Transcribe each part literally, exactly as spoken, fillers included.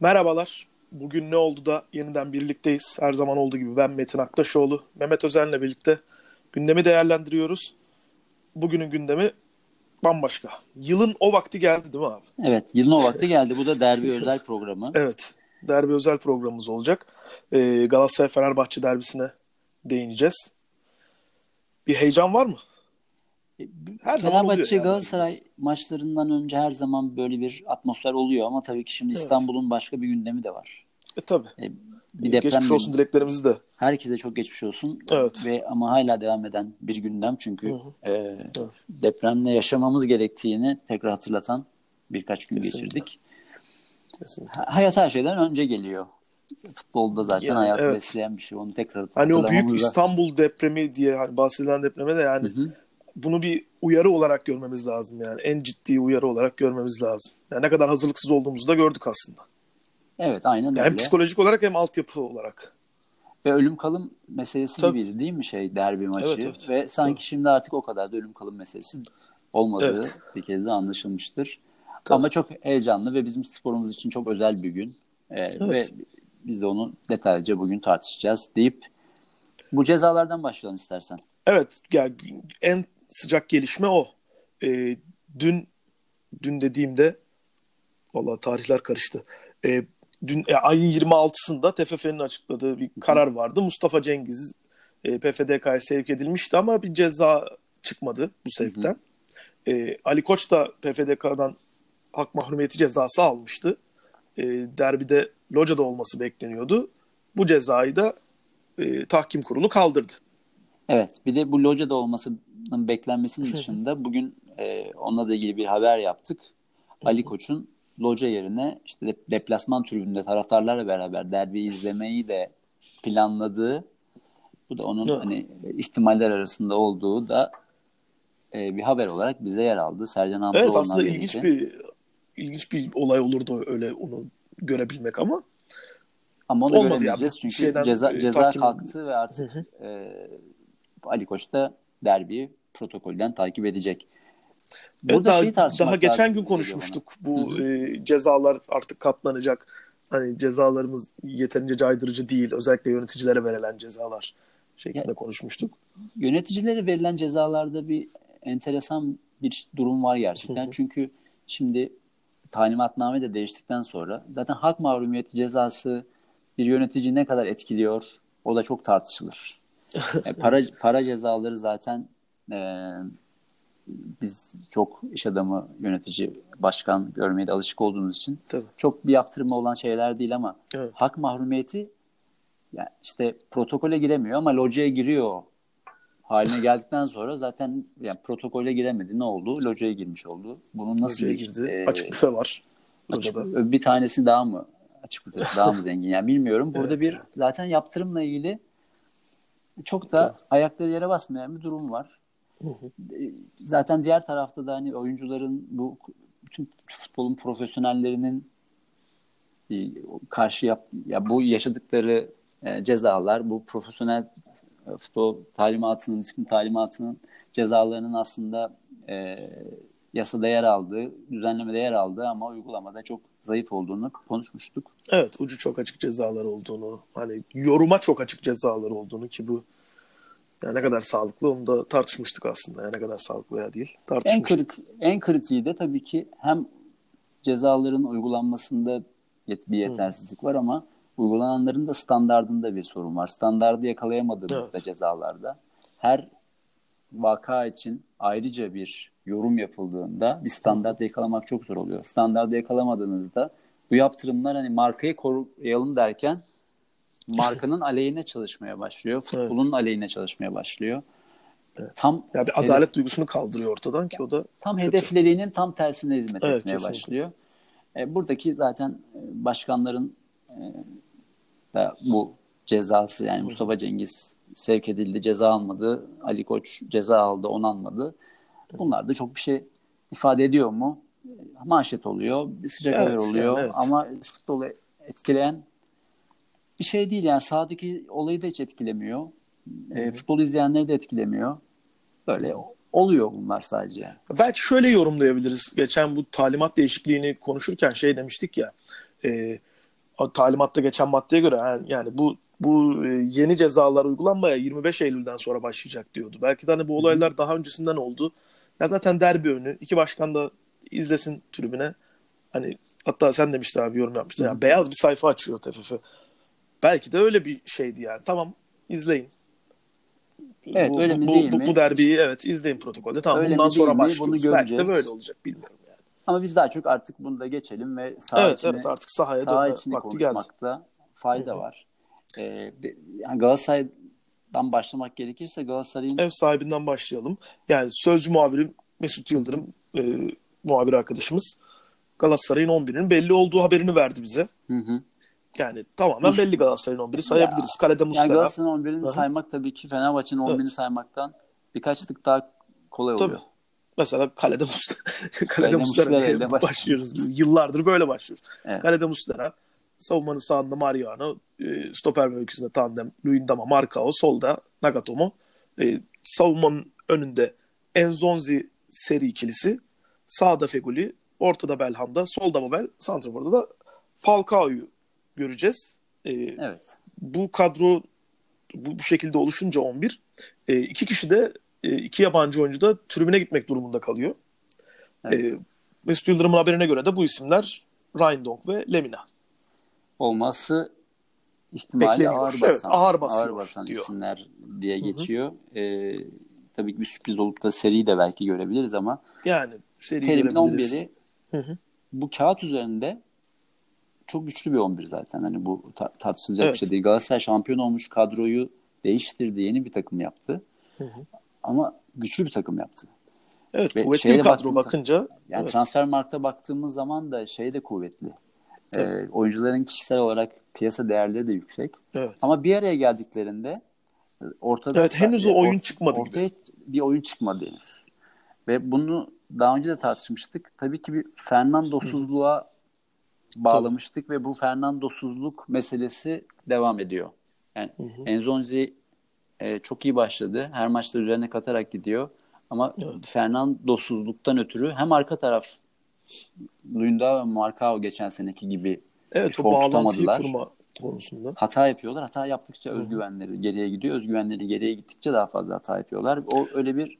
Merhabalar. Bugün ne oldu da yeniden birlikteyiz. Her zaman olduğu gibi ben Metin Aktaşoğlu, Mehmet Özen'le birlikte gündemi değerlendiriyoruz. Bugünün gündemi bambaşka. Yılın o vakti geldi değil mi abi? Evet, yılın o vakti geldi. Bu da derbi özel programı. Evet, derbi özel programımız olacak. Ee, Galatasaray-Fenerbahçe derbisine değineceğiz. Bir heyecan var mı? Her Fenerbahçe yani. Galatasaray maçlarından önce her zaman böyle bir atmosfer oluyor ama tabii ki şimdi İstanbul'un evet. başka bir gündemi de var. E tabii. E, bir deprem geçmiş olsun dileklerimizi de. Herkese çok geçmiş olsun. Evet. Ve ama hala devam eden bir gündem çünkü e, evet. depremle yaşamamız gerektiğini tekrar hatırlatan birkaç gün Kesinlikle. geçirdik. Kesinlikle. Hayat her şeyden önce geliyor. Futbolda zaten yani, hayat evet. besleyen bir şey. Onu tekrar hatırlamamız. Hani o büyük İstanbul depremi diye hani bahsedilen depreme de yani Hı-hı. bunu bir uyarı olarak görmemiz lazım yani. En ciddi uyarı olarak görmemiz lazım. Yani ne kadar hazırlıksız olduğumuzu da gördük aslında. Evet, aynen yani öyle. Hem psikolojik olarak hem altyapı olarak. Ve ölüm kalım meselesi Tabii. gibi değil mi şey derbi maçı? Evet, evet. Ve sanki Tabii. şimdi artık o kadar da ölüm kalım meselesi olmadığı evet. bir kez de anlaşılmıştır. Tabii. Ama çok heyecanlı ve bizim sporumuz için çok özel bir gün. Ee, evet. Ve biz de onu detaylıca bugün tartışacağız deyip bu cezalardan başlayalım istersen. Evet, yani en sıcak gelişme o. E, dün dün dediğimde vallahi tarihler karıştı. E, dün e, ayın yirmi altısında T F F'nin açıkladığı bir karar vardı. Mustafa Cengiz e, P F D K'ya sevk edilmişti ama bir ceza çıkmadı bu sevkten. E, Ali Koç da P F D K'dan hak mahrumiyeti cezası almıştı. E, derbide locada olması bekleniyordu. Bu cezayı da e, tahkim kurulu kaldırdı. Evet, bir de bu locada olmasının beklenmesinin dışında bugün e, onunla da ilgili bir haber yaptık. Ali Koç'un loca yerine işte deplasman tribününde taraftarlarla beraber derbiyi izlemeyi de planladığı, bu da onun hani ihtimaller arasında olduğu da e, bir haber olarak bize yer aldı. Sercan Hamza evet, aslında ilginç için. bir ilginç bir olay olurdu öyle onu görebilmek ama. Ama onu göremeyeceğiz çünkü şeyden, ceza, ceza takim... kalktı ve artık e, Ali Koç da derbiyi protokolden takip edecek. Burada evet, daha, daha geçen gün konuşmuştuk. Bu e, cezalar artık katlanacak. Hani cezalarımız yeterince caydırıcı değil. Özellikle yöneticilere verilen cezalar şeklinde ya, konuşmuştuk. Yöneticilere verilen cezalarda bir enteresan bir durum var gerçekten. Hı-hı. Çünkü şimdi talimatname de değiştikten sonra zaten hak mahrumiyeti cezası bir yönetici ne kadar etkiliyor o da çok tartışılır. para para cezaları zaten e, biz çok iş adamı, yönetici, başkan görmeye de alışık olduğumuz için Tabii. çok bir yaptırma olan şeyler değil ama evet. hak mahrumiyeti yani işte protokole giremiyor ama locaya giriyor haline geldikten sonra zaten yani protokole giremedi. Ne oldu? Locaya girmiş oldu. Bunun nasıl locaya bir girdi? E, açık büfe var. Açık, bir tanesi daha mı? Açık büfesi daha mı zengin? Yani bilmiyorum. Burada evet. bir zaten yaptırımla ilgili çok da ayakları yere basmayan bir durum var. Hı hı. Zaten diğer tarafta da hani oyuncuların bu bütün futbolun profesyonellerinin karşı yap, ya bu yaşadıkları cezalar, bu profesyonel futbol talimatının, disiplin talimatının cezalarının aslında e, yasada yer aldığı, düzenlemede yer aldığı ama uygulamada çok zayıf olduğunu konuşmuştuk. Evet, ucu çok açık cezalar olduğunu, hani yoruma çok açık cezalar olduğunu ki bu yani ne kadar sağlıklı onu da tartışmıştık aslında. Yani ne kadar sağlıklı veya değil tartışmıştık. En, kriti, en kritiği de tabii ki hem cezaların uygulanmasında bir yetersizlik hmm. var ama uygulananların da standardında bir sorun var. Standardı yakalayamadığımızda evet. cezalarda her vaka için ayrıca bir yorum yapıldığında bir standart yakalamak çok zor oluyor. Standart yakalamadığınızda bu yaptırımlar hani markayı koruyalım derken markanın aleyhine çalışmaya başlıyor. Futbolun evet. aleyhine çalışmaya başlıyor. Evet. Tam ya bir adalet hedef... duygusunu kaldırıyor ortadan ki o da tam kötü. Hedeflediğinin tam tersine hizmet evet, etmeye kesinlikle. başlıyor. E, buradaki zaten başkanların e, da bu cezası yani Mustafa Cengiz sevk edildi, ceza almadı. Ali Koç ceza aldı, onanmadı. Bunlar da çok bir şey ifade ediyor mu? Manşet oluyor, bir sıcak evet, haber oluyor yani, evet. ama futbolu etkileyen bir şey değil. Yani sahadaki olayı da hiç etkilemiyor. E, futbolu izleyenleri de etkilemiyor. Böyle oluyor bunlar sadece. Belki şöyle yorumlayabiliriz. Geçen bu talimat değişikliğini konuşurken şey demiştik ya, e, talimatta geçen maddeye göre yani, yani bu bu yeni cezalar uygulanmaya yirmi beş Eylül'den sonra başlayacak diyordu. Belki de hani bu olaylar daha öncesinden oldu. Ya zaten derbi önü. İki başkan da izlesin tribüne. Hani hatta sen demiştin abi, yorum yapmıştın. Yani beyaz bir sayfa açıyor T F F. Belki de öyle bir şeydi yani. Tamam, izleyin. Evet, bu, öyle mi bu, değil bu, mi? Bu derbiyi evet izleyin protokolde. Tamam, öyle bundan sonra mi? Başlıyoruz. Bunu belki de böyle olacak, bilmiyorum yani. Ama biz daha çok artık bunu da geçelim ve saha evet, içine, evet, artık sahaya saha içine konuşmakta geldi. Fayda Hı-hı. var. Ee, yani Galatasaray'dan başlamak gerekirse Galatasaray'ın... Ev sahibinden başlayalım. Yani sözcü muhabirim Mesut Yıldırım e, muhabir arkadaşımız Galatasaray'ın on birinin belli olduğu haberini verdi bize. Hı hı. Yani tamamen belli Galatasaray'ın on biri sayabiliriz. Ya, kalede Muslera. Yani Galatasaray'ın on birini Aha. saymak tabii ki Fenerbahçe'nin on birini evet. saymaktan birkaç tık daha kolay oluyor. Tabii. Mesela kalede Muslera. Kalede Muslera ile başlıyoruz biz. Yıllardır böyle başlıyoruz. Evet. Kalede Muslera. Savunmanın sağında Mariano. Stoper bölgesinde tandem Luindama, Marcão. Solda Nagatomo. E, savunmanın önünde N'Zonzi seri ikilisi. Sağda Feghouli. Ortada Belhanda. Solda Babel. Santrafor'da da Falcao'yu göreceğiz. Ee, evet. Bu kadro bu, bu şekilde oluşunca on bir e, iki kişi de e, iki yabancı oyuncu da tribüne gitmek durumunda kalıyor. Evet. E, Mesut Yıldırım'ın haberine göre de bu isimler Rindong ve Lemina. Olması ihtimali ağır basan, evet, ağır basıyor, ağır basan isimler diye geçiyor. E, tabii ki bir sürpriz olup da seriyi de belki görebiliriz ama yani Terim'in on biri hı hı. bu kağıt üzerinde çok güçlü bir on bir zaten. Hani bu tartışılacak evet. bir şey değil. Galatasaray şampiyon olmuş, kadroyu değiştirdi, yeni bir takım yaptı. Hı hı. Ama güçlü bir takım yaptı. Evet, ve kuvvetli bir kadro bakınca. Yani evet. Transfermarkt'a baktığımız zaman da şey de kuvvetli. Ee, oyuncuların kişisel olarak piyasa değerleri de yüksek. Evet. Ama bir araya geldiklerinde ortada evet, henüz o oyun çıkmadı. Ortaya gibi. Bir oyun çıkmadı henüz. Ve bunu daha önce de tartışmıştık. Tabii ki bir Fernando'suzluğa bağlamıştık Tabii. ve bu Fernando'suzluk meselesi devam ediyor. Yani hı hı. N'Zonzi e, çok iyi başladı. Her maçta üzerine katarak gidiyor. Ama evet. Fernando'suzluktan ötürü hem arka taraf Luindama ve Marcão geçen seneki gibi evet, bir form tutamadılar. Konusunda. Hata yapıyorlar. Hata yaptıkça hı. özgüvenleri geriye gidiyor. Özgüvenleri geriye gittikçe daha fazla hata yapıyorlar. O öyle bir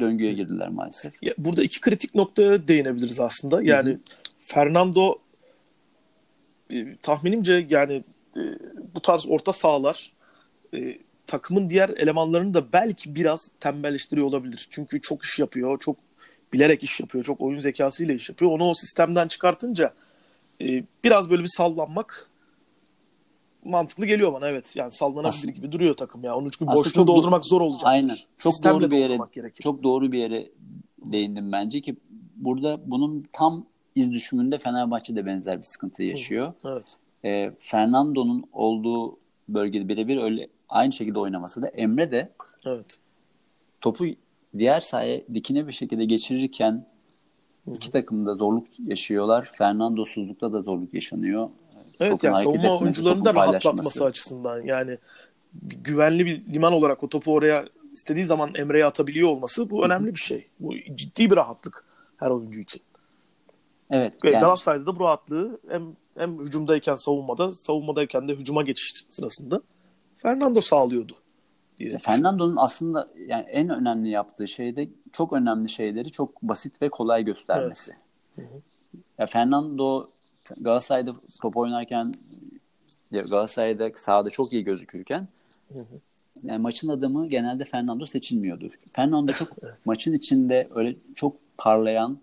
döngüye girdiler maalesef. Ya, burada iki kritik noktaya değinebiliriz aslında. Yani hı hı. Fernando tahminimce yani e, bu tarz orta sahalar e, takımın diğer elemanlarını da belki biraz tembelleştiriyor olabilir. Çünkü çok iş yapıyor, çok bilerek iş yapıyor, çok oyun zekasıyla iş yapıyor. Onu o sistemden çıkartınca e, biraz böyle bir sallanmak mantıklı geliyor bana. Evet, yani sallanabilir gibi duruyor takım ya. Onun için boşluğu doldurmak do- zor olacak. Aynen. Çok Sistemle doğru bir yere gerekir. Çok doğru bir yere değindim bence ki burada bunun tam İz düşümünde Fenerbahçe de benzer bir sıkıntı yaşıyor. Evet. E, Fernando'nun olduğu bölgede birebir öyle aynı şekilde oynaması da Emre de evet. topu diğer sahaya dikine bir şekilde geçirirken Hı-hı. iki takımda zorluk yaşıyorlar. Fernando'suzlukta da zorluk yaşanıyor. Evet, topun yani savunma oyuncularını da rahatlatması açısından yani güvenli bir liman olarak o topu oraya istediği zaman Emre'ye atabiliyor olması bu önemli Hı-hı. bir şey. Bu ciddi bir rahatlık her oyuncu için. Evet. Yani... Galatasaray'da da bu rahatlığı hem, hem hücumdayken savunmada, savunmadayken de hücuma geçiş sırasında Fernando sağlıyordu. Diye Fernando'nun aslında yani en önemli yaptığı şey de çok önemli şeyleri çok basit ve kolay göstermesi. Evet. Ya Fernando Galatasaray'da top oynarken Galatasaray'da sahada çok iyi gözükürken hı hı. yani maçın adamı genelde Fernando seçilmiyordu. Fernando çok evet. maçın içinde öyle çok parlayan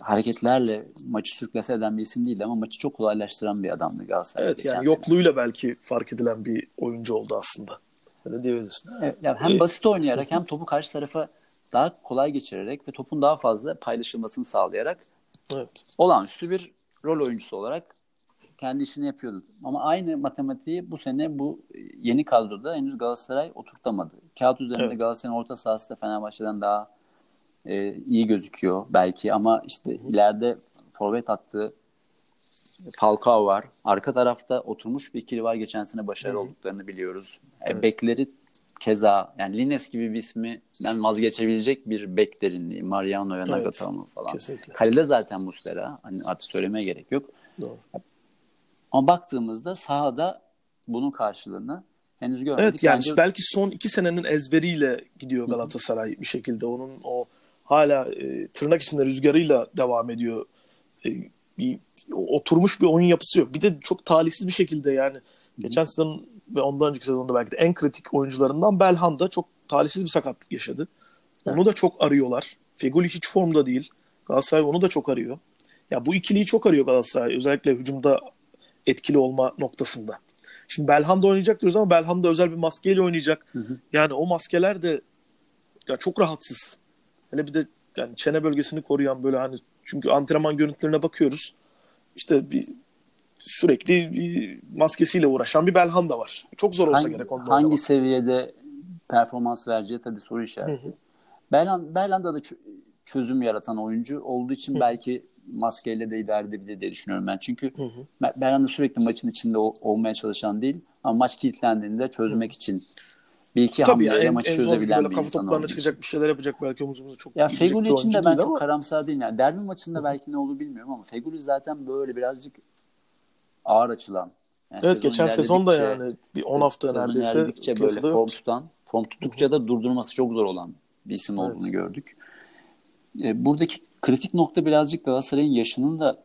hareketlerle maçı sürklese eden bir isim değildi ama maçı çok kolaylaştıran bir adamdı Galatasaray. Evet yani yokluğuyla belki fark edilen bir oyuncu oldu aslında. Öyle diyebilirsin. Evet, yani hem evet. basit oynayarak hem topu karşı tarafa daha kolay geçirerek ve topun daha fazla paylaşılmasını sağlayarak evet. olağanüstü bir rol oyuncusu olarak kendi işini yapıyordu. Ama aynı matematiği bu sene bu yeni kadroda henüz Galatasaray oturtamadı. Kağıt üzerinde evet. Galatasaray'ın orta sahası da Fenerbahçe'den daha Ee, iyi gözüküyor belki ama işte ileride forvet hattı Falcao var. Arka tarafta oturmuş bir ikili var. Geçen sene başarılı Hı-hı. olduklarını biliyoruz. Evet. E, bekleri keza yani Lines gibi bir ismi yani vazgeçebilecek bir bek derinliği. Mariano ve Nagatomo evet. falan. Kesinlikle. Kalede zaten Muslera. Hani artık söylemeye gerek yok. Doğru. Ama baktığımızda sahada bunun karşılığını henüz görmedik. Evet yani bence... belki son iki senenin ezberiyle gidiyor Galatasaray bir şekilde. Onun o hala e, tırnak içinde rüzgarıyla devam ediyor. E, bir oturmuş bir oyun yapısı yok. Bir de çok talihsiz bir şekilde yani Hı-hı. geçen sezon ve ondan önceki sezonda belki de en kritik oyuncularından Belhanda çok talihsiz bir sakatlık yaşadı. Onu evet. da çok arıyorlar. Feghouli hiç formda değil. Galatasaray onu da çok arıyor. Ya bu ikiliyi çok arıyor Galatasaray. Özellikle hücumda etkili olma noktasında. Şimdi Belhanda oynayacak diyoruz ama Belhanda özel bir maskeyle oynayacak. Hı hı. Yani o maskeler de ya çok rahatsız. Hele bir de yani çene bölgesini koruyan böyle hani çünkü antrenman görüntülerine bakıyoruz. İşte bir sürekli bir maskesiyle uğraşan bir Belhanda var. Çok zor olsa hangi, gerek onda. Hangi seviyede performans vereceği tabii soru işareti. Hı hı. Belhanda, Belhanda da çözüm yaratan oyuncu olduğu için hı. belki maskeyle de idare edebilir diye düşünüyorum ben. Çünkü hı hı. Belhanda sürekli maçın içinde olmaya çalışan değil ama maç kilitlendiğinde çözmek hı. için bir iki hamleyle yani, maçı çözebilen bir kafa insan olduğu çıkacak için. Bir şeyler yapacak belki omuzumuzu çok ya Feghouli için de ben çok ama... karamsar değilim. Yani derbi maçında hı. belki ne olur bilmiyorum ama Feghouli zaten böyle birazcık ağır açılan. Yani evet geçen sezon da yani bir on hafta neredeyse ilerledikçe böyle form tutan, form tuttukça hı. da durdurması çok zor olan bir isim evet. olduğunu gördük. E, buradaki kritik nokta birazcık Galatasaray'ın yaşının da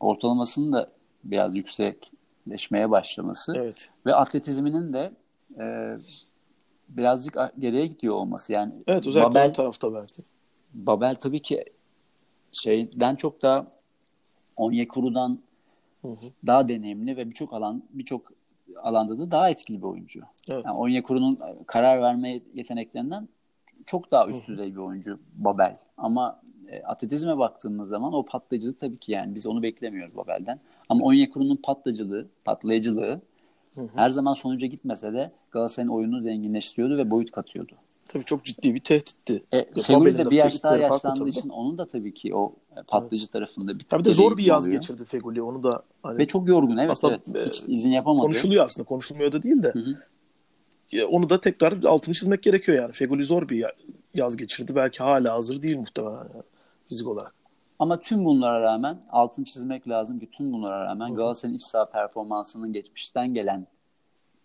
ortalamasının da biraz yüksekleşmeye başlaması evet. ve atletizminin de e, birazcık geriye gidiyor olması. Yani evet özellikle Babel, tarafta belki. Babel tabii ki şeyden çok daha Onyekuru'dan hı hı. daha deneyimli ve birçok alan birçok alanda da daha etkili bir oyuncu. Evet. Yani Onyekuru'nun karar verme yeteneklerinden çok daha üst düzey bir oyuncu Babel. Ama e, atletizme baktığımız zaman o patlayıcılığı tabii ki yani biz onu beklemiyoruz Babel'den. Ama Onyekuru'nun patlayıcılığı, patlayıcılığı hı hı. her zaman sonuca gitmese de Galatasaray'ın oyunu zenginleştiriyordu ve boyut katıyordu. Tabii çok ciddi bir tehditti. E, Feghouli de bir yaş daha yaşlandığı için onun da tabii ki o patlayıcı evet. tarafında bir tabii de zor bir yaz oluyor. Geçirdi Feghouli onu da. Hani ve çok yorgun evet evet. E, hiç izin yapamadı. Konuşuluyor aslında konuşulmuyor da değil de. Hı hı. Onu da tekrar altını çizmek gerekiyor yani. Feghouli zor bir yaz geçirdi. Belki hala hazır değil muhtemelen yani, fizik olarak. Ama tüm bunlara rağmen altını çizmek lazım ki tüm bunlara rağmen Galatasaray'ın iç saha performansının geçmişten gelen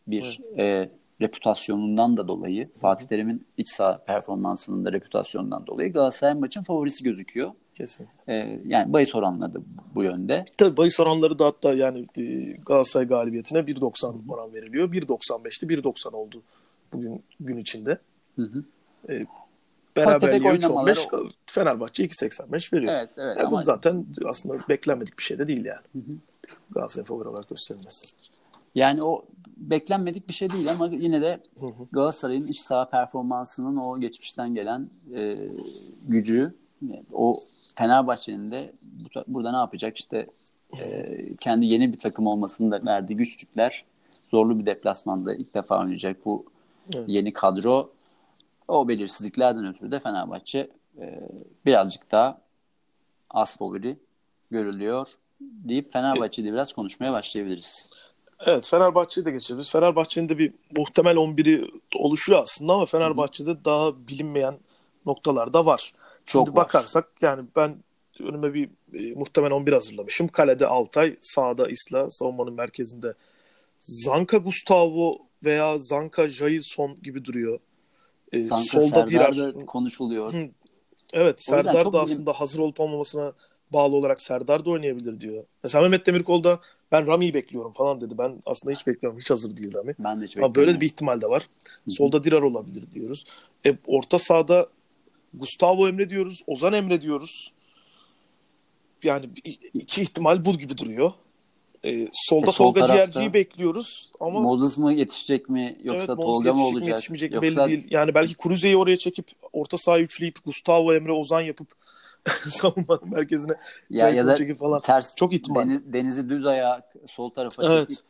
bir evet. e, reputasyonundan da dolayı Hı-hı. Fatih Terim'in iç saha performansının da reputasyonundan dolayı Galatasaray maçın favorisi gözüküyor. Kesin. E, yani bahis oranları da bu yönde. Tabii bahis oranları da hatta yani Galatasaray galibiyetine bir doksan oran veriliyor. bir doksan beşti bir doksan oldu bugün gün içinde. Hı hı. E, beraberliği üç on beş Fenerbahçe iki seksen beş veriyor. Evet, evet, yani ama... Bu zaten aslında beklenmedik bir şey de değil yani. Hı hı. Galatasaray favori olarak gösterilmesi. Yani o beklenmedik bir şey değil ama yine de hı hı. Galatasaray'ın iç saha performansının o geçmişten gelen e, gücü o Fenerbahçe'nin de burada ne yapacak işte e, kendi yeni bir takım olmasının da verdiği güçlükler zorlu bir deplasmanda ilk defa oynayacak bu evet. yeni kadro o belirsizliklerden ötürü de Fenerbahçe e, birazcık daha az favori görülüyor deyip Fenerbahçe'de evet. biraz konuşmaya başlayabiliriz. Evet Fenerbahçe'yi de geçebiliriz. Fenerbahçe'nin de bir muhtemel on biri oluşuyor aslında ama Fenerbahçe'de Hı-hı. daha bilinmeyen noktalar da var. Çok Şimdi var. Bakarsak yani ben önüme bir e, muhtemelen on bir hazırlamışım. Kalede Altay, sağda Isla, savunmanın merkezinde Zanka Gustavo veya Zanka Jailson gibi duruyor. E, Zanka solda Dirar konuşuluyor. Hı. Evet Serdar da aslında bilim... hazır olup olmamasına bağlı olarak Serdar da oynayabilir diyor. Mesela Mehmet Demirkol da ben Rami'yi bekliyorum falan dedi. Ben aslında hiç bekliyorum. Hiç hazır değil Rami. Ben de hiç Ama böyle bir ihtimal de var. Hı-hı. Solda Dirar olabilir diyoruz. E, orta sahada Gustavo Emre diyoruz, Ozan Emre diyoruz. Yani iki ihtimal bu gibi duruyor. Ee, solda e, sol Tolga Ciğerci'yi bekliyoruz ama Moses mı yetişecek mi yoksa evet, Tolga mı olacak? Mi yetişmeyecek yoksa... belli değil. Yani belki Kruze'yi oraya çekip orta sahayı üçleyip Gustavo Emre Ozan yapıp savunmanın merkezine ya, ya da çekip falan. Ters, çok ihtimal. Deniz, denizi düz ayağa sol tarafa evet. çekip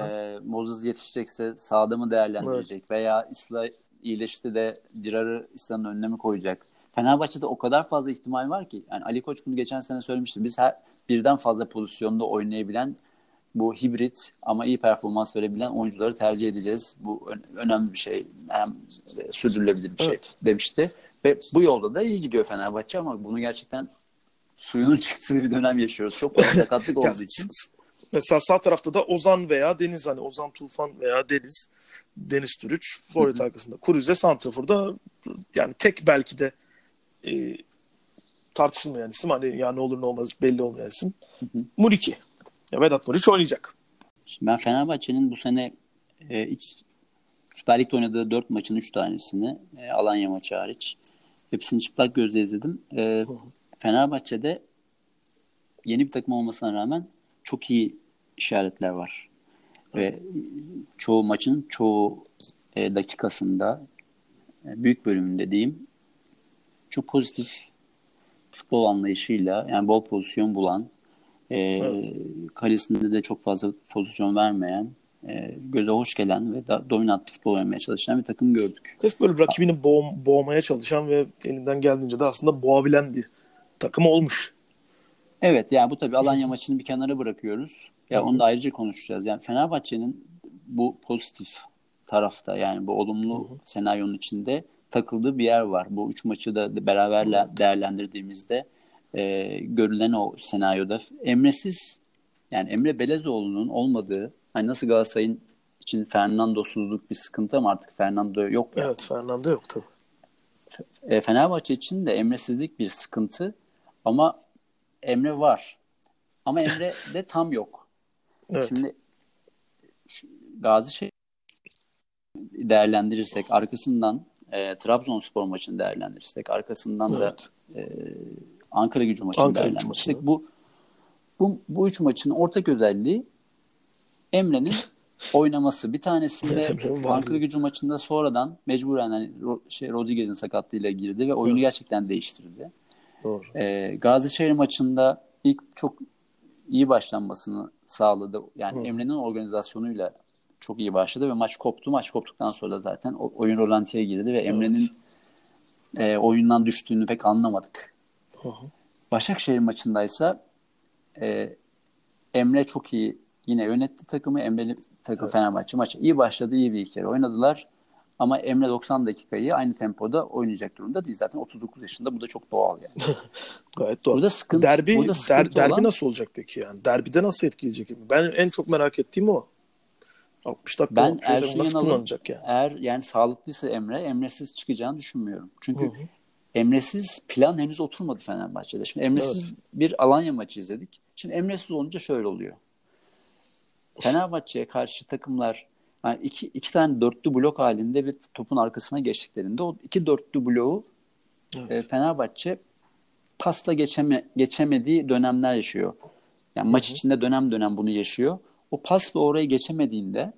e, Moses yetişecekse sağda mı değerlendirecek evet. veya Isla iyileşti de Dirar'ı İslam'ın önüne mi koyacak? Fenerbahçe'de o kadar fazla ihtimal var ki. Yani Ali Koç bunu geçen sene söylemişti. Biz her birden fazla pozisyonda oynayabilen bu hibrit ama iyi performans verebilen oyuncuları tercih edeceğiz. Bu önemli bir şey. Hem sürdürülebilir bir şey evet. demişti. Ve bu yolda da iyi gidiyor Fenerbahçe ama bunu gerçekten suyunun çıktığı bir dönem yaşıyoruz. Çok fazla sakatlık olduğu için. Mesela sağ tarafta da Ozan veya Deniz, hani Ozan Tufan veya Deniz, Deniz Türüç, forvet arkasında Kuruze, santraforda yani tek belki de e, tartışılmayan isim, hani yani ne olur ne olmaz belli olmayan isim. Hı hı. Muriqi. Ya Vedat Muriqi oynayacak. Şimdi ben Fenerbahçe'nin bu sene e, iç, Süper Lig'de oynadığı dört maçın üç tanesini, e, Alanya maçı hariç, hepsini çıplak gözle izledim. E, hı hı. Fenerbahçe'de yeni bir takım olmasına rağmen çok iyi işaretler var. Evet. Ve çoğu maçın çoğu e, dakikasında, e, büyük bölümünde diyeyim, çok pozitif futbol anlayışıyla, yani bol pozisyon bulan, e, evet. kalesinde de çok fazla pozisyon vermeyen, e, göze hoş gelen ve da, dominant futbol oynamaya çalışan bir takım gördük. Kesin böyle rakibini boğ- boğmaya çalışan ve elinden geldiğince de aslında boğabilen bir takım olmuş. Evet, yani bu tabii Alanya maçını bir kenara bırakıyoruz. Ya yani onu da ayrıca konuşacağız. Yani Fenerbahçe'nin bu pozitif tarafta, yani bu olumlu hı hı. senaryonun içinde takıldığı bir yer var. Bu üç maçı da beraberle evet. değerlendirdiğimizde e, görülen o senaryoda Emre'siz, yani Emre Belezoğlu'nun olmadığı, hani nasıl Galatasaray'ın için Fernando'suzluk bir sıkıntı ama artık Fernando yok. Yani. Evet, Fernando yok tabii. E, Fenerbahçe için de Emre'sizlik bir sıkıntı ama Emre var. Ama Emre de tam yok. Evet. Şimdi Gazi şey değerlendirirsek arkasından e, Trabzonspor maçını değerlendirirsek arkasından evet. da e, Ankara Gücü maçını Ankara değerlendirirsek maçını. Bu, bu bu üç maçın ortak özelliği Emre'nin oynaması. Bir tanesinde Ankara Gücü maçında sonradan mecburen yani, şey, Rodriguez'in sakatlığıyla girdi ve oyunu evet. gerçekten değiştirdi. Doğru. E, Gazişehir maçında ilk çok iyi başlanmasını sağladı. Yani Hı. Emre'nin organizasyonuyla çok iyi başladı ve maç koptu. Maç koptuktan sonra zaten oyun rolantiye girdi ve Emre'nin evet. e, oyundan düştüğünü pek anlamadık. Hı. Başakşehir maçındaysa e, Emre çok iyi yine yönetti takımı. Emre'li takım evet. Fenerbahçe maçı iyi başladı, iyi bir iki kere oynadılar. Ama Emre doksan dakikayı aynı tempoda oynayacak durumda değil. Zaten otuz dokuz yaşında, bu da çok doğal yani. Gayet doğal. Burada sıkıntı, derbi, burada sıkıntı der, olan... derbi nasıl olacak peki yani? Derbide nasıl etkileyecek? Ben en çok merak ettiğim o. altmış dakika ben Ersun Yanal'ın yani. Eğer yani sağlıklıysa Emre, Emre'siz çıkacağını düşünmüyorum. Çünkü Hı-hı. Emre'siz plan henüz oturmadı Fenerbahçe'de. Şimdi Emre'siz evet. bir Alanya maçı izledik. Şimdi Emre'siz olunca şöyle oluyor. Fenerbahçe'ye karşı takımlar yani iki, iki tane dörtlü blok halinde bir topun arkasına geçtiklerinde o iki dörtlü bloğu evet. e, Fenerbahçe pasla geçeme, geçemediği dönemler yaşıyor. Yani Hı-hı. maç içinde dönem dönem bunu yaşıyor. O pasla orayı geçemediğinde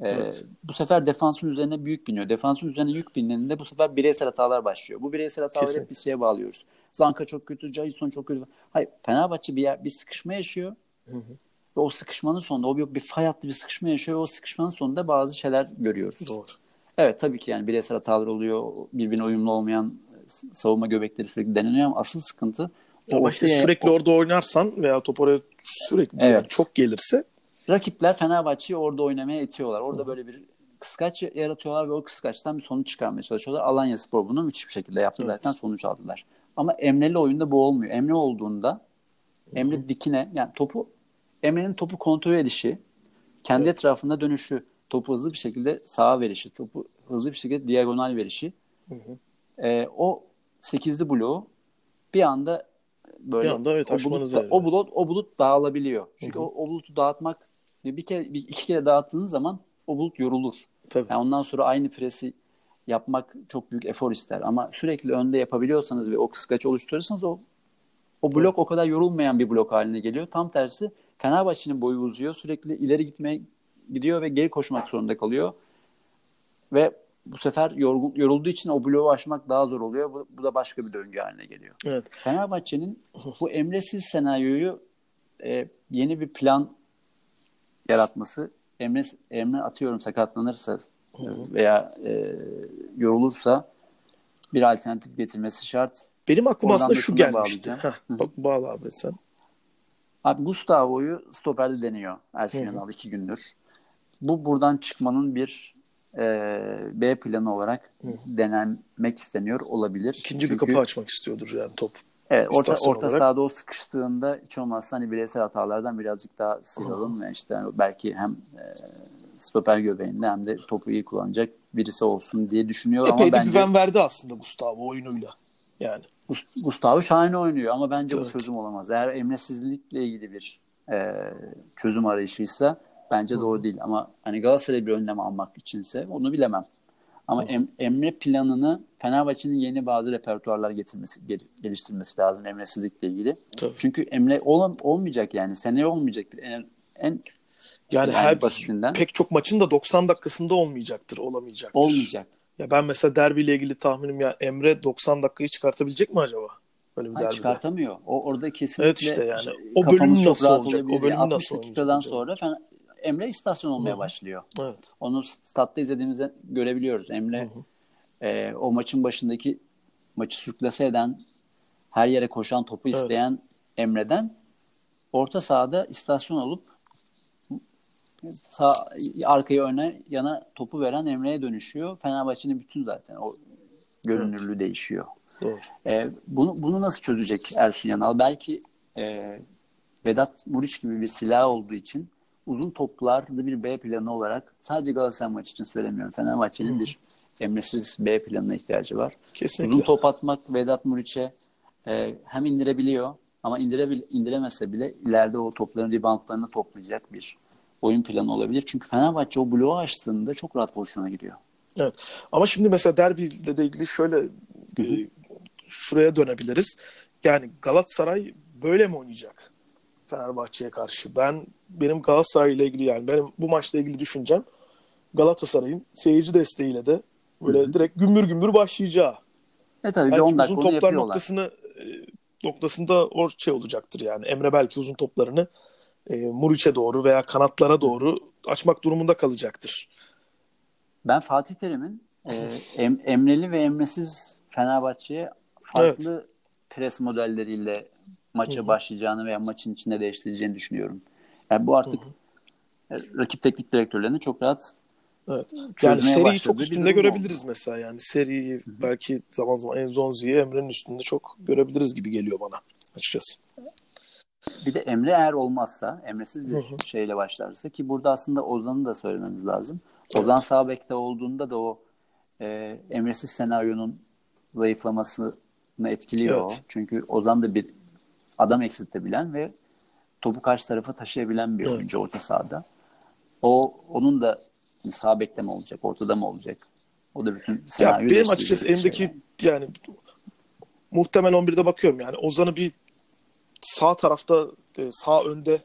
e, evet. bu sefer defansın üzerine büyük biniyor. Defansın üzerine yük bindiğinde bu sefer bireysel hatalar başlıyor. Bu bireysel hataları hep bir şeye bağlıyoruz. Zanka çok kötü, Jason çok kötü. Hayır, Fenerbahçe bir yer, bir sıkışma yaşıyor. Hı-hı. Ve o sıkışmanın sonunda, o bir, bir fay hattı bir sıkışma yaşıyor ve o sıkışmanın sonunda bazı şeyler görüyoruz. Doğru. Evet, tabii ki yani bireysel hatalar oluyor, birbirine uyumlu olmayan savunma göbekleri sürekli deneniyor ama asıl sıkıntı... Ama işte sürekli o... orada oynarsan veya top oraya sürekli evet. yani çok gelirse... Rakipler Fenerbahçe'yi orada oynamaya itiyorlar. Orada Hı. böyle bir kıskaç yaratıyorlar ve o kıskaçtan bir sonuç çıkarmaya çalışıyorlar. Alanyaspor bunu müthiş bir şekilde yaptı evet. zaten, sonuç aldılar. Ama Emre'li oyunda bu olmuyor. Emre olduğunda, Emre Hı. dikine yani topu... Emre'nin topu kontrol edişi, kendi evet. etrafında dönüşü, topu hızlı bir şekilde sağa verişi, topu hızlı bir şekilde diagonal verişi. Hı hı. E, o sekizli bloğu bir anda böyle bir anda, evet, o, bulut da, o, bulut, o bulut dağılabiliyor. Çünkü hı hı. O, o bulutu dağıtmak, bir kere bir, iki kere dağıttığınız zaman o bulut yorulur. Tabii. Yani ondan sonra aynı presi yapmak çok büyük efor ister. Ama sürekli önde yapabiliyorsanız ve o kıskaçı oluşturursanız o o blok evet. o kadar yorulmayan bir blok haline geliyor. Tam tersi, Fenerbahçe'nin boyu uzuyor. Sürekli ileri gitmeye gidiyor ve geri koşmak zorunda kalıyor. Ve bu sefer yorgun, yorulduğu için o bloğu aşmak daha zor oluyor. Bu, bu da başka bir döngü haline geliyor. Evet. Fenerbahçe'nin bu Emre'siz senaryoyu e, yeni bir plan yaratması, Emre, Emre atıyorum sakatlanırsa Hı-hı. veya e, yorulursa bir alternatif getirmesi şart. Benim aklıma aslında şu gelmişti. Heh, bak bağla abi sen. Abi Gustavo'yu stoperde deniyor Ersun Yanal iki gündür. Bu buradan çıkmanın bir e, B planı olarak Hı-hı. denenmek isteniyor olabilir. İkinci Çünkü, bir kapı açmak istiyordur yani top Evet, orta, orta sahada o sıkıştığında hiç olmazsa hani bireysel hatalardan birazcık daha sıyrılalım. Yani işte belki hem e, stoper göbeğinde hem de topu iyi kullanacak birisi olsun diye düşünüyor. Epey ama bence... Epey güven verdi aslında Gustavo oyunuyla. Yani Gustavo şahane oynuyor ama bence evet. bu çözüm olamaz. Eğer emresizlikle ilgili bir e, çözüm arayışıysa bence Hı. doğru değil. Ama hani Galatasaray'a bir önlem almak içinse onu bilemem. Ama em, Emre planını Fenerbahçe'nin yeni bazı repertuarlar getirmesi, gel, geliştirmesi lazım emresizlikle ilgili. Tabii. Çünkü Emre ol, olmayacak yani. Seneye olmayacak. En, en yani, yani her basitinden. Pek çok maçın da doksan dakikasında olmayacaktır, olamayacaktır. Olmayacak. Ya ben mesela derbiyle ilgili tahminim ya Emre doksan dakikayı çıkartabilecek mi acaba? Böyle bir Hayır, çıkartamıyor. O orada kesinlikle evet işte yani. O bölüm nasıl olacak? O bölüm altmış dakikadan sonra Fenerbahçe Emre istasyon olmaya Hı-hı. başlıyor. Evet. Onu statta izlediğimizde görebiliyoruz. Emre e, o maçın başındaki maçı sürklase eden, her yere koşan, topu isteyen evet. Emre'den orta sahada istasyon olup sağ, arkaya öne yana topu veren Emre'ye dönüşüyor. Fenerbahçe'nin bütün zaten o görünürlüğü evet. değişiyor. Evet. E, bunu, bunu nasıl çözecek Ersun Yanal? Belki e, Vedat Muriqi gibi bir silah olduğu için uzun toplarda bir B planı olarak, sadece Galatasaray maçı için söylemiyorum, Fenerbahçe'nin hmm. bir emresiz B planına ihtiyacı var. Kesinlikle. Uzun top atmak Vedat Muriqi'ye e, hem indirebiliyor ama indirebil- indiremese bile ileride o topların reboundlarını toplayacak bir oyun planı olabilir. Çünkü Fenerbahçe o bloğu açtığında çok rahat pozisyona gidiyor. Evet. Ama şimdi mesela derbiyle de ilgili şöyle Hı-hı. şuraya dönebiliriz. Yani Galatasaray böyle mi oynayacak Fenerbahçe'ye karşı? Ben benim Galatasaray ile ilgili yani benim bu maçla ilgili düşüncem Galatasaray'ın seyirci desteğiyle de böyle Hı-hı. direkt gümbür gümbür başlayacağı. E tabii belki uzun toplar noktasını noktasında or şey olacaktır yani. Emre belki uzun toplarını e, Muriç'e doğru veya kanatlara doğru açmak durumunda kalacaktır. Ben Fatih Terim'in e, em, Emreli ve Emresiz Fenerbahçe'ye farklı evet. pres modelleriyle maça Hı-hı. başlayacağını veya maçın içinde değiştireceğini düşünüyorum. Yani bu artık Hı-hı. rakip teknik direktörlerini çok rahat evet. çözmeye yani seriyi çok üstünde görebiliriz oldu. Mesela yani seriyi Hı-hı. belki zaman zaman N'Zonzi'yi Emre'nin üstünde çok görebiliriz gibi geliyor bana açıkçası. Bir de Emre eğer olmazsa, Emresiz bir Hı-hı. şeyle başlarsa ki burada aslında Ozan'ı da söylememiz lazım. Evet. Ozan sağ bekte olduğunda da o e, Emresiz senaryonun zayıflamasını etkiliyor. Evet. Çünkü Ozan da bir adam eksiltebilen ve topu karşı tarafa taşıyabilen bir oyuncu orta sahada. O, onun da sağ bekte mi olacak, ortada mı olacak? O da bütün senaryoyu değiştirecek. Benim açıkçası elimdeki yani. yani muhtemelen on birde bakıyorum yani Ozan'ı bir sağ tarafta, sağ önde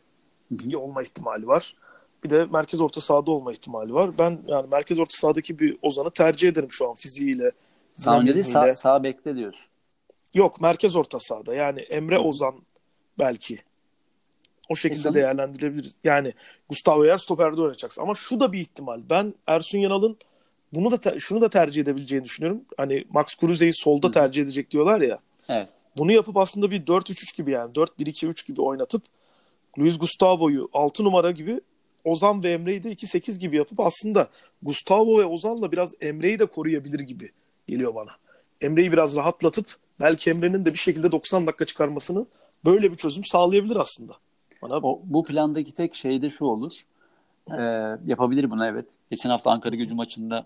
Hı-hı. olma ihtimali var. Bir de merkez orta sahada olma ihtimali var. Ben yani merkez orta sahadaki bir Ozan'ı tercih ederim şu an fiziğiyle. Sağ önde sağ, sağ bekte diyorsun. Yok, merkez orta sahada. Yani Emre, Ozan belki. O şekilde e, değerlendirebiliriz. Yani Gustavo eğer stoperde oynayacaksın. Ama şu da bir ihtimal. Ben Ersun Yanal'ın bunu da ter- şunu da tercih edebileceğini düşünüyorum. Hani Max Kruse'yi solda Hı. tercih edecek diyorlar ya. Evet. Bunu yapıp aslında bir dört üç üç gibi yani dört bir iki üç gibi oynatıp Luis Gustavo'yu altı numara gibi, Ozan ve Emre'yi de iki sekiz gibi yapıp aslında Gustavo ve Ozan'la biraz Emre'yi de koruyabilir gibi geliyor bana. Emre'yi biraz rahatlatıp belki Emre'nin de bir şekilde doksan dakika çıkarmasını böyle bir çözüm sağlayabilir aslında. Bana... O, bu plandaki tek şey de şu olur. Ee, yapabilir bunu evet. Geçen hafta Ankara Gücü maçında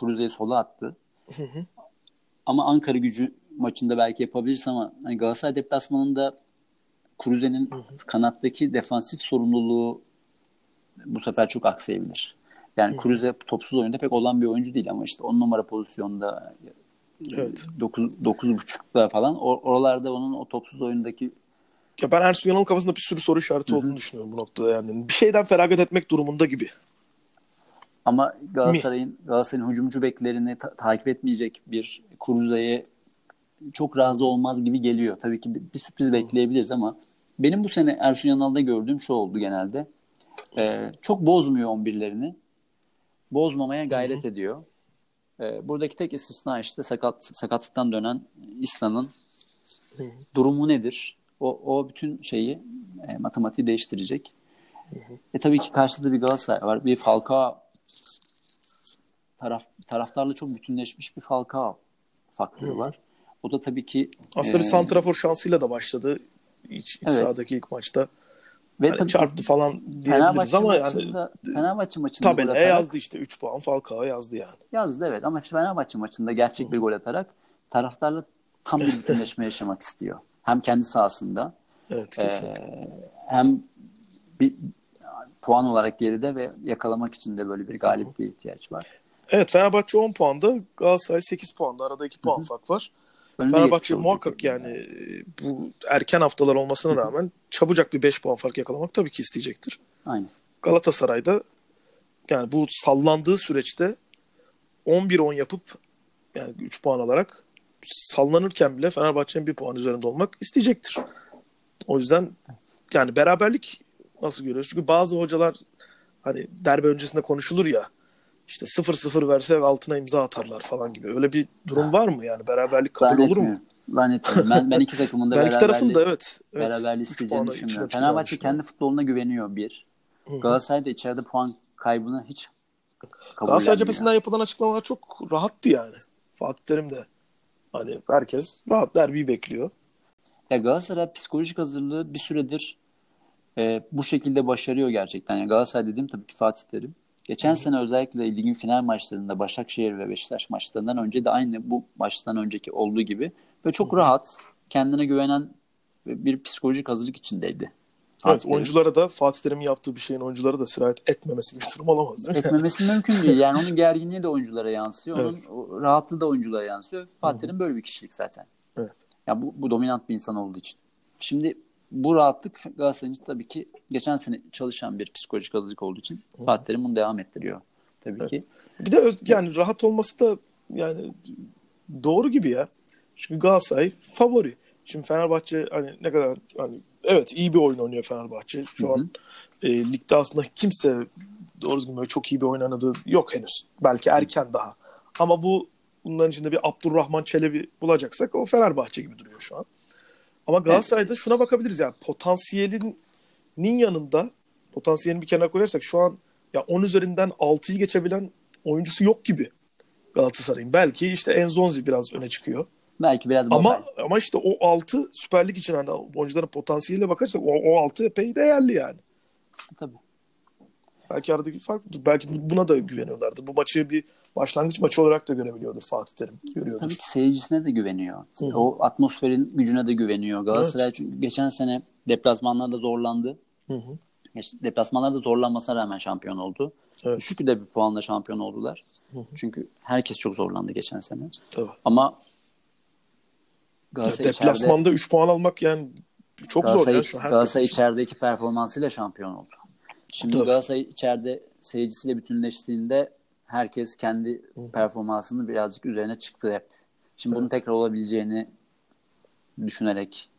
Kruse'yi sola attı. Hı hı. Ama Ankara Gücü maçında belki yapabilirsin ama hani Galatasaray deplasmanında Kruse'nin hı hı. kanattaki defansif sorumluluğu bu sefer çok aksayabilir. Yani Kruse topsuz oyunda pek olan bir oyuncu değil ama işte on numara pozisyonda evet. dokuz dokuz buçukta falan oralarda onun o topsuz oyundaki ya ben Ersun Yanal'ın kafasında bir sürü soru işareti Hı-hı. olduğunu düşünüyorum bu noktada yani. Bir şeyden feragat etmek durumunda gibi. Ama Galatasaray'ın Galatasaray'ın hücumcu beklerini ta- takip etmeyecek bir Kruse'ye çok razı olmaz gibi geliyor. Tabii ki bir sürpriz bekleyebiliriz ama benim bu sene Ersun Yanal'da gördüğüm şu oldu genelde. Ee, çok bozmuyor on birlerini. Bozmamaya gayret Hı-hı. ediyor. Buradaki tek istisna işte sakat sakatlıktan dönen Isla'nın Hı-hı. durumu nedir? O, o bütün şeyi e, matematiği değiştirecek. Hı-hı. E tabii ki karşıda bir Galatasaray var. Bir Falcao taraf, taraftarla çok bütünleşmiş bir Falcao faktörü var. O da tabii ki... Aslında e, bir santrafor şansıyla da başladı. İç, iç evet. sahadaki ilk maçta. Ve yani çarptı falan diyebiliriz ama maçında, yani... Fenerbahçe maçında tabii, gol atarak... Tabela yazdı işte. üç puan Falcao yazdı yani. Yazdı evet ama Fenerbahçe maçında gerçek bir gol atarak taraftarla tam bir bütünleşme yaşamak istiyor. Hem kendi sahasında evet, e, hem bir puan olarak geride ve yakalamak için de böyle bir galibiyete ihtiyaç var. Evet, Fenerbahçe on puanda, Galatasaray sekiz puanda. Arada iki puan Hı-hı. fark var. Önüne Fenerbahçe muhakkak yani, yani bu erken haftalar olmasına rağmen Hı-hı. çabucak bir beş puan fark yakalamak tabii ki isteyecektir. Aynen. Galatasaray'da yani bu sallandığı süreçte on bir on yapıp yani üç puan alarak sallanırken bile Fenerbahçe'nin bir puan üzerinde olmak isteyecektir. O yüzden evet. yani beraberlik nasıl görüyoruz? Çünkü bazı hocalar hani derbi öncesinde konuşulur ya işte sıfır sıfır verse ve altına imza atarlar falan gibi. Öyle bir durum var mı? Yani beraberlik kabul olur mu? Zannetmiyorum. Ben, ben iki takımın da beraberliği evet, evet. beraberliği isteyeceğini düşünmüyorum. Fenerbahçe kendi futboluna güveniyor bir. Hı-hı. Galatasaray da içeride puan kaybını hiç kabul Galatasaray cephesinden yani. Yapılan açıklamalar çok rahattı yani. Fatih Terim de hani herkes rahat derbiyi bekliyor. Ya Galatasaray psikolojik hazırlığı bir süredir e, bu şekilde başarıyor gerçekten. Yani Galatasaray dediğim tabii ki Fatih Terim. Geçen Hı-hı. sene özellikle ligin final maçlarında Başakşehir ve Beşiktaş maçlarından önce de aynı bu maçtan önceki olduğu gibi ve çok Hı-hı. rahat, kendine güvenen bir psikolojik hazırlık içindeydi. Evet, Fatih oyunculara Terim. Da Fatih Terim'in yaptığı bir şeyin oyunculara da sirayet etmemesi gibi bir durum olamaz değil mi? Etmemesi mümkün değil. Yani onun gerginliği de oyunculara yansıyor. Evet. Onun rahatlığı da oyunculara yansıyor. Fatih Terim böyle bir kişilik zaten. Evet. Yani bu, bu dominant bir insan olduğu için. Şimdi bu rahatlık Galatasaray'ın tabii ki geçen sene çalışan bir psikolojik hazırlık olduğu için Hı. Fatih Terim bunu devam ettiriyor tabii evet. ki. Bir de öz, yani rahat olması da yani doğru gibi ya. Çünkü Galatasaray favori. Şimdi Fenerbahçe hani ne kadar hani evet iyi bir oyun oynuyor Fenerbahçe. Şu Hı-hı. an e, ligde aslında kimse doğru düzgün böyle çok iyi bir oynanadığı yok henüz. Belki erken Hı-hı. daha. Ama bu bunların içinde bir Abdurrahman Çelebi bulacaksak o Fenerbahçe gibi duruyor şu an. Ama Galatasaray'da evet. şuna bakabiliriz yani potansiyelinin yanında potansiyelini bir kenara koyarsak şu an ya on üzerinden altıyı geçebilen oyuncusu yok gibi Galatasaray'ın. Belki işte N'Zonzi biraz öne çıkıyor. Belki biraz Babel. Ama ama işte o altı Süper Lig için hani oyuncuların potansiyeline bakarsak o, o altı epey değerli yani. Tabii. Belki aradaki fark belki buna da güveniyorlardı. Bu maçı bir başlangıç maçı olarak da görebiliyordur Fatih Terim. Görüyordur. Tabii ki seyircisine de güveniyor. Hı. O atmosferin gücüne de güveniyor. Galatasaray evet. çünkü geçen sene deplasmanlarda zorlandı. Hı hı. Deplasmanlarda zorlanmasına rağmen şampiyon oldu. Evet. Düşük de bir puanla şampiyon oldular. Hı hı. Çünkü herkes çok zorlandı geçen sene. Tabii. Ama Galatasaray deplasmanda içeride, üç puan almak yani çok zor. Ya. Galatasaray içerideki performansıyla şampiyon oldu. Şimdi Tabii. Galatasaray içeride seyircisiyle bütünleştiğinde herkes kendi Hı. performansını birazcık üzerine çıktı hep. Şimdi evet. bunun tekrar olabileceğini düşünerek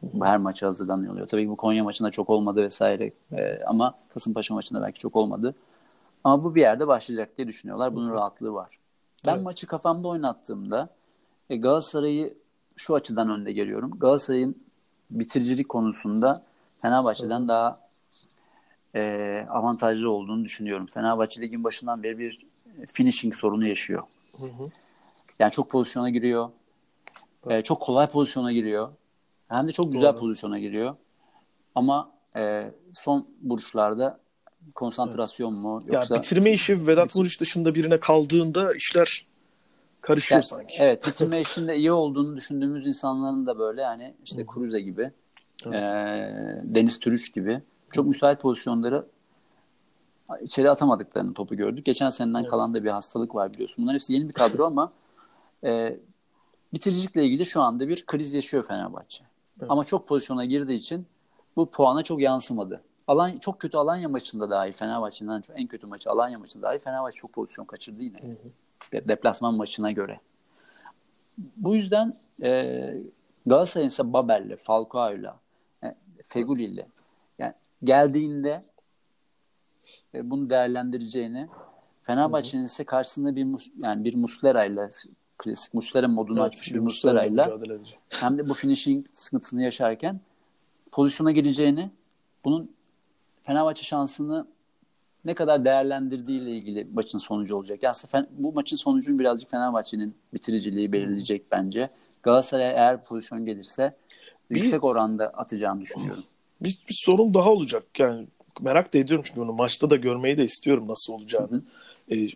Hı. her maça hazırlanıyor. Tabii ki bu Konya maçında çok olmadı vesaire ee, ama Kasımpaşa maçında belki çok olmadı. Ama bu bir yerde başlayacak diye düşünüyorlar. Bunun Hı. rahatlığı var. Ben evet. maçı kafamda oynattığımda e, Galatasaray'ı şu açıdan önde geliyorum. Galatasaray'ın bitiricilik konusunda Fenerbahçe'den Hı. daha E, avantajlı olduğunu düşünüyorum. Fenerbahçe ligin başından beri bir finishing sorunu yaşıyor. Hı hı. Yani çok pozisyona giriyor. E, çok kolay pozisyona giriyor. Hem de çok güzel Doğru. pozisyona giriyor. Ama e, son vuruşlarda konsantrasyon evet. mu? Yoksa... Ya bitirme işi Vedat Muriqi dışında birine kaldığında işler karışıyor yani, sanki. Evet. Bitirme işinde iyi olduğunu düşündüğümüz insanların da böyle yani işte Kuruze gibi evet. e, Deniz Türüç gibi çok müsait pozisyonları içeri atamadıklarını topu gördük. Geçen seneden evet. kalan da bir hastalık var biliyorsun. Bunların hepsi yeni bir kadro ama e, bitiricilikle ilgili şu anda bir kriz yaşıyor Fenerbahçe. Evet. Ama çok pozisyona girdiği için bu puana çok yansımadı. Alanya, çok kötü Alanya maçında dahi Fenerbahçe'nin en kötü maçı Alanya maçında dahi Fenerbahçe çok pozisyon kaçırdı yine. Hı hı. Deplasman maçına göre. Bu yüzden e, Galatasaray'ın ise Babel'le, Falcao'yla, e, Feghouli'yle geldiğinde e, bunu değerlendireceğini Fenerbahçe'nin ise karşısında bir mus, yani bir Muslera'yla klasik Muslera modunu evet, açmış bir Muslera'yla hem de bu finishing sıkıntısını yaşarken pozisyona gireceğini bunun Fenerbahçe şansını ne kadar değerlendirdiğiyle ilgili maçın sonucu olacak. Yani bu maçın sonucunu birazcık Fenerbahçe'nin bitiriciliği belirleyecek bence. Galatasaray'a eğer pozisyon gelirse bir, yüksek oranda atacağını düşünüyorum. Bir, bir sorun daha olacak. Yani merak da ediyorum çünkü bunu maçta da görmeyi de istiyorum nasıl olacağını. E,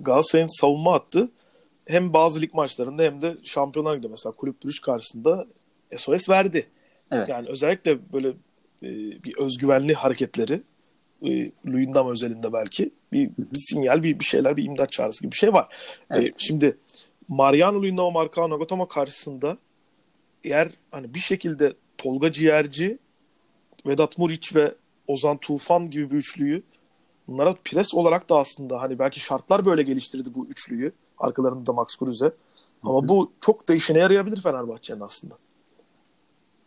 Galatasaray'ın savunma hattı hem bazı lig maçlarında hem de Şampiyonlar Ligi'nde mesela Kulüp Brugge karşısında S O S verdi. Evet. Yani özellikle böyle e, bir özgüvenli hareketleri e, Luindama özelinde belki bir, bir sinyal, bir, bir şeyler, bir imdat çağrısı gibi bir şey var. Evet. E, şimdi Mariano, Luindama, Marcão, Nagatomo karşısında eğer hani bir şekilde Tolga Ciğerci, Vedat Muriqi ve Ozan Tufan gibi bir üçlüyü bunlara pres olarak da aslında hani belki şartlar böyle geliştirdi bu üçlüyü. Arkalarında da Max Kruse. Ama hı hı. bu çok da işine yarayabilir Fenerbahçe'nin aslında.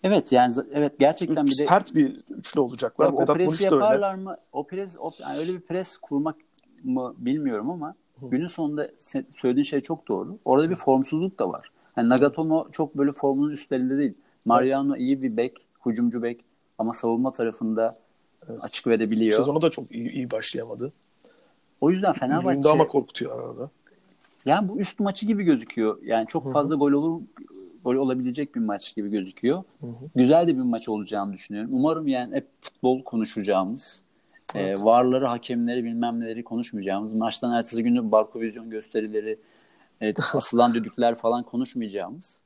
Evet yani evet gerçekten bir de sert bir üçlü olacaklar. O presi yaparlar öyle. mı? O pres o, yani öyle bir pres kurmak mı bilmiyorum ama hı. günün sonunda söylediğin şey çok doğru. Orada bir formsuzluk da var. Yani Nagatomo evet. çok böyle formunun üstlerinde değil. Mariano evet. iyi bir bek, hücumcu bek ama savunma tarafında evet. açık verebiliyor. Sezonu da çok iyi, iyi başlayamadı. O yüzden Fenerbahçe Luindama korkutuyor arada. Yani bu üst maçı gibi gözüküyor. Yani çok fazla gol olur, gol olabilecek bir maç gibi gözüküyor. Hı hı. Güzel de bir maç olacağını düşünüyorum. Umarım yani hep futbol konuşacağımız, evet. e, varları, hakemleri, bilmem neleri konuşmayacağımız, maçtan ertesi günü barkovizyon gösterileri, e, asılan düdükler falan konuşmayacağımız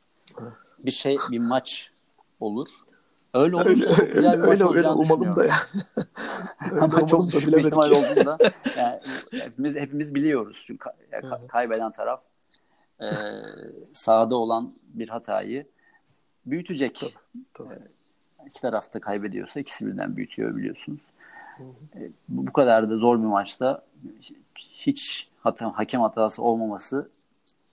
bir şey, bir maç olur. Öyle olursa çok güzel bir maç öyle, olacağını öyle, umalım da ya. Ama çok düşük bir ihtimal olduğunda yani, hepimiz, hepimiz biliyoruz. Çünkü ka- kaybeden taraf e, sahada olan bir hatayı büyütecek. Tabii, tabii. E, iki tarafta kaybediyorsa ikisi birden büyütüyor biliyorsunuz. E, bu kadar da zor bir maçta hiç hata, hakem hatası olmaması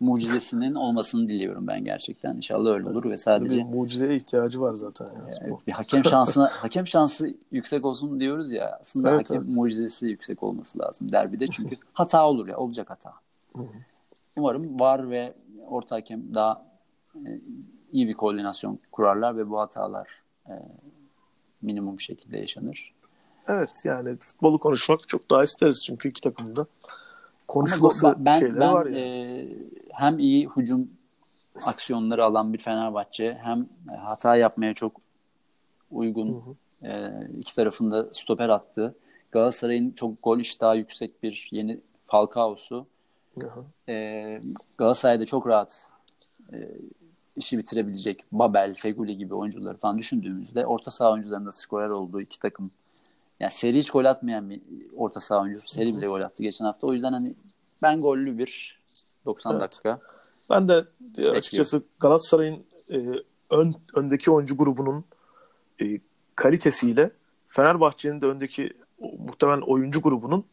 mucizesinin olmasını diliyorum ben gerçekten. İnşallah öyle olur evet, ve sadece mucizeye ihtiyacı var zaten. Yani. Evet, bir hakem şansına hakem şansı yüksek olsun diyoruz ya. Aslında evet, hakem evet. mucizesi yüksek olması lazım derbide çünkü hata olur ya, olacak hata. Umarım V A R ve orta hakem daha e, iyi bir koordinasyon kurarlar ve bu hatalar e, minimum şekilde yaşanır. Evet yani futbolu konuşmak çok daha isteriz çünkü iki takım da konuşması ben, şeyler ben, var ya. E, hem iyi hücum aksiyonları alan bir Fenerbahçe hem hata yapmaya çok uygun hı hı. E, iki tarafında stoper attı. Galatasaray'ın çok gol iştahı yüksek bir yeni Falcao'su. E, Galatasaray'da çok rahat e, işi bitirebilecek Babel, Feghouli gibi oyuncuları falan düşündüğümüzde orta saha oyuncularında skorer olduğu iki takım. Yani seri hiç gol atmayan bir orta saha oyuncusu. Seri bile gol attı geçen hafta. O yüzden hani ben gollü bir doksan evet. dakika. Ben de açıkçası Galatasaray'ın e, ön, öndeki oyuncu grubunun e, kalitesiyle Fenerbahçe'nin de öndeki o, muhtemelen oyuncu grubunun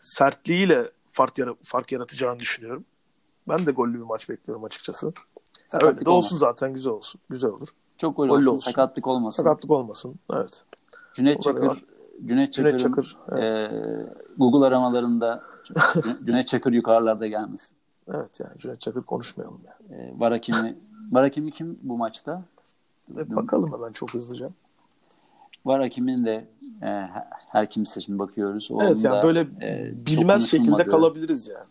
sertliğiyle fark, yara, fark yaratacağını düşünüyorum. Ben de gollü bir maç bekliyorum açıkçası. Sakatlık Öyle de olsun olmaz. Zaten güzel olsun. Güzel olur. Çok gol olsun, olsun. Sakatlık olmasın. Sakatlık olmasın. Evet. Cüneyt Çakır Cüneyt Çakır'ın Çakır, evet. e, Google aramalarında Cüneyt Çakır yukarılarda gelmesin. Evet yani Cüneyt Çakır konuşmayalım yani. E, var hakimi, var hakimi kim bu maçta? E, bakalım hemen çok hızlıca. Var hakimin de e, her kimse şimdi bakıyoruz. O evet yani böyle e, bilmez şekilde kalabiliriz yani.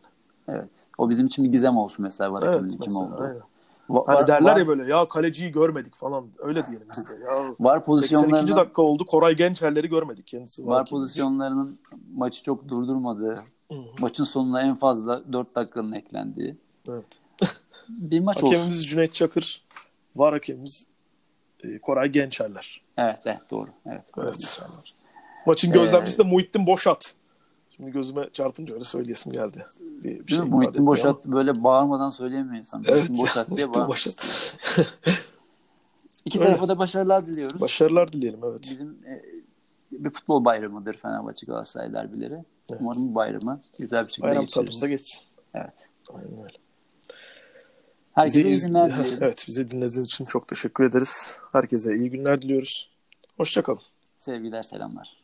Evet. O bizim için bir gizem olsun mesela var hakimin evet, kim oldu. Aynen. Var, hani derler var, ya böyle ya kaleciyi görmedik falan öyle diyelim biz de. Ya, var pozisyonlarının, seksen ikinci dakika oldu Koray Gençerleri görmedik kendisi. Var pozisyonlarının maçı çok durdurmadığı, Hı-hı. maçın sonuna en fazla dört dakikanın eklendiği evet. bir maç hakemimiz olsun. Hakemimiz Cüneyt Çakır, var hakemimiz e, Koray Gençerler. Evet, evet doğru. Evet. evet. Maçın gözlemcisi ee, de Muhittin Boşat. Şimdi gözüme çarpınca öyle söyleyesim geldi. Bir, bir şey Muhittin Boşat ama. Böyle bağırmadan söyleyemiyor insan. Evet, Muhittin Boşat diye bağırmıştı. İki öyle. Tarafa da başarılar diliyoruz. Başarılar dileyelim evet. Bizim e, bir futbol bayramıdır Fenerbahçe Galatasaray derbileri. Evet. Umarım bu bayramı güzel bir şekilde Bayram geçiririz. Bayram tadında geçsin. Evet. Aynen öyle. Herkese bizi, iyi günler diliyorum. Evet bizi dinlediğiniz için çok teşekkür ederiz. Herkese iyi günler diliyoruz. Hoşça kalın. Sevgiler, selamlar.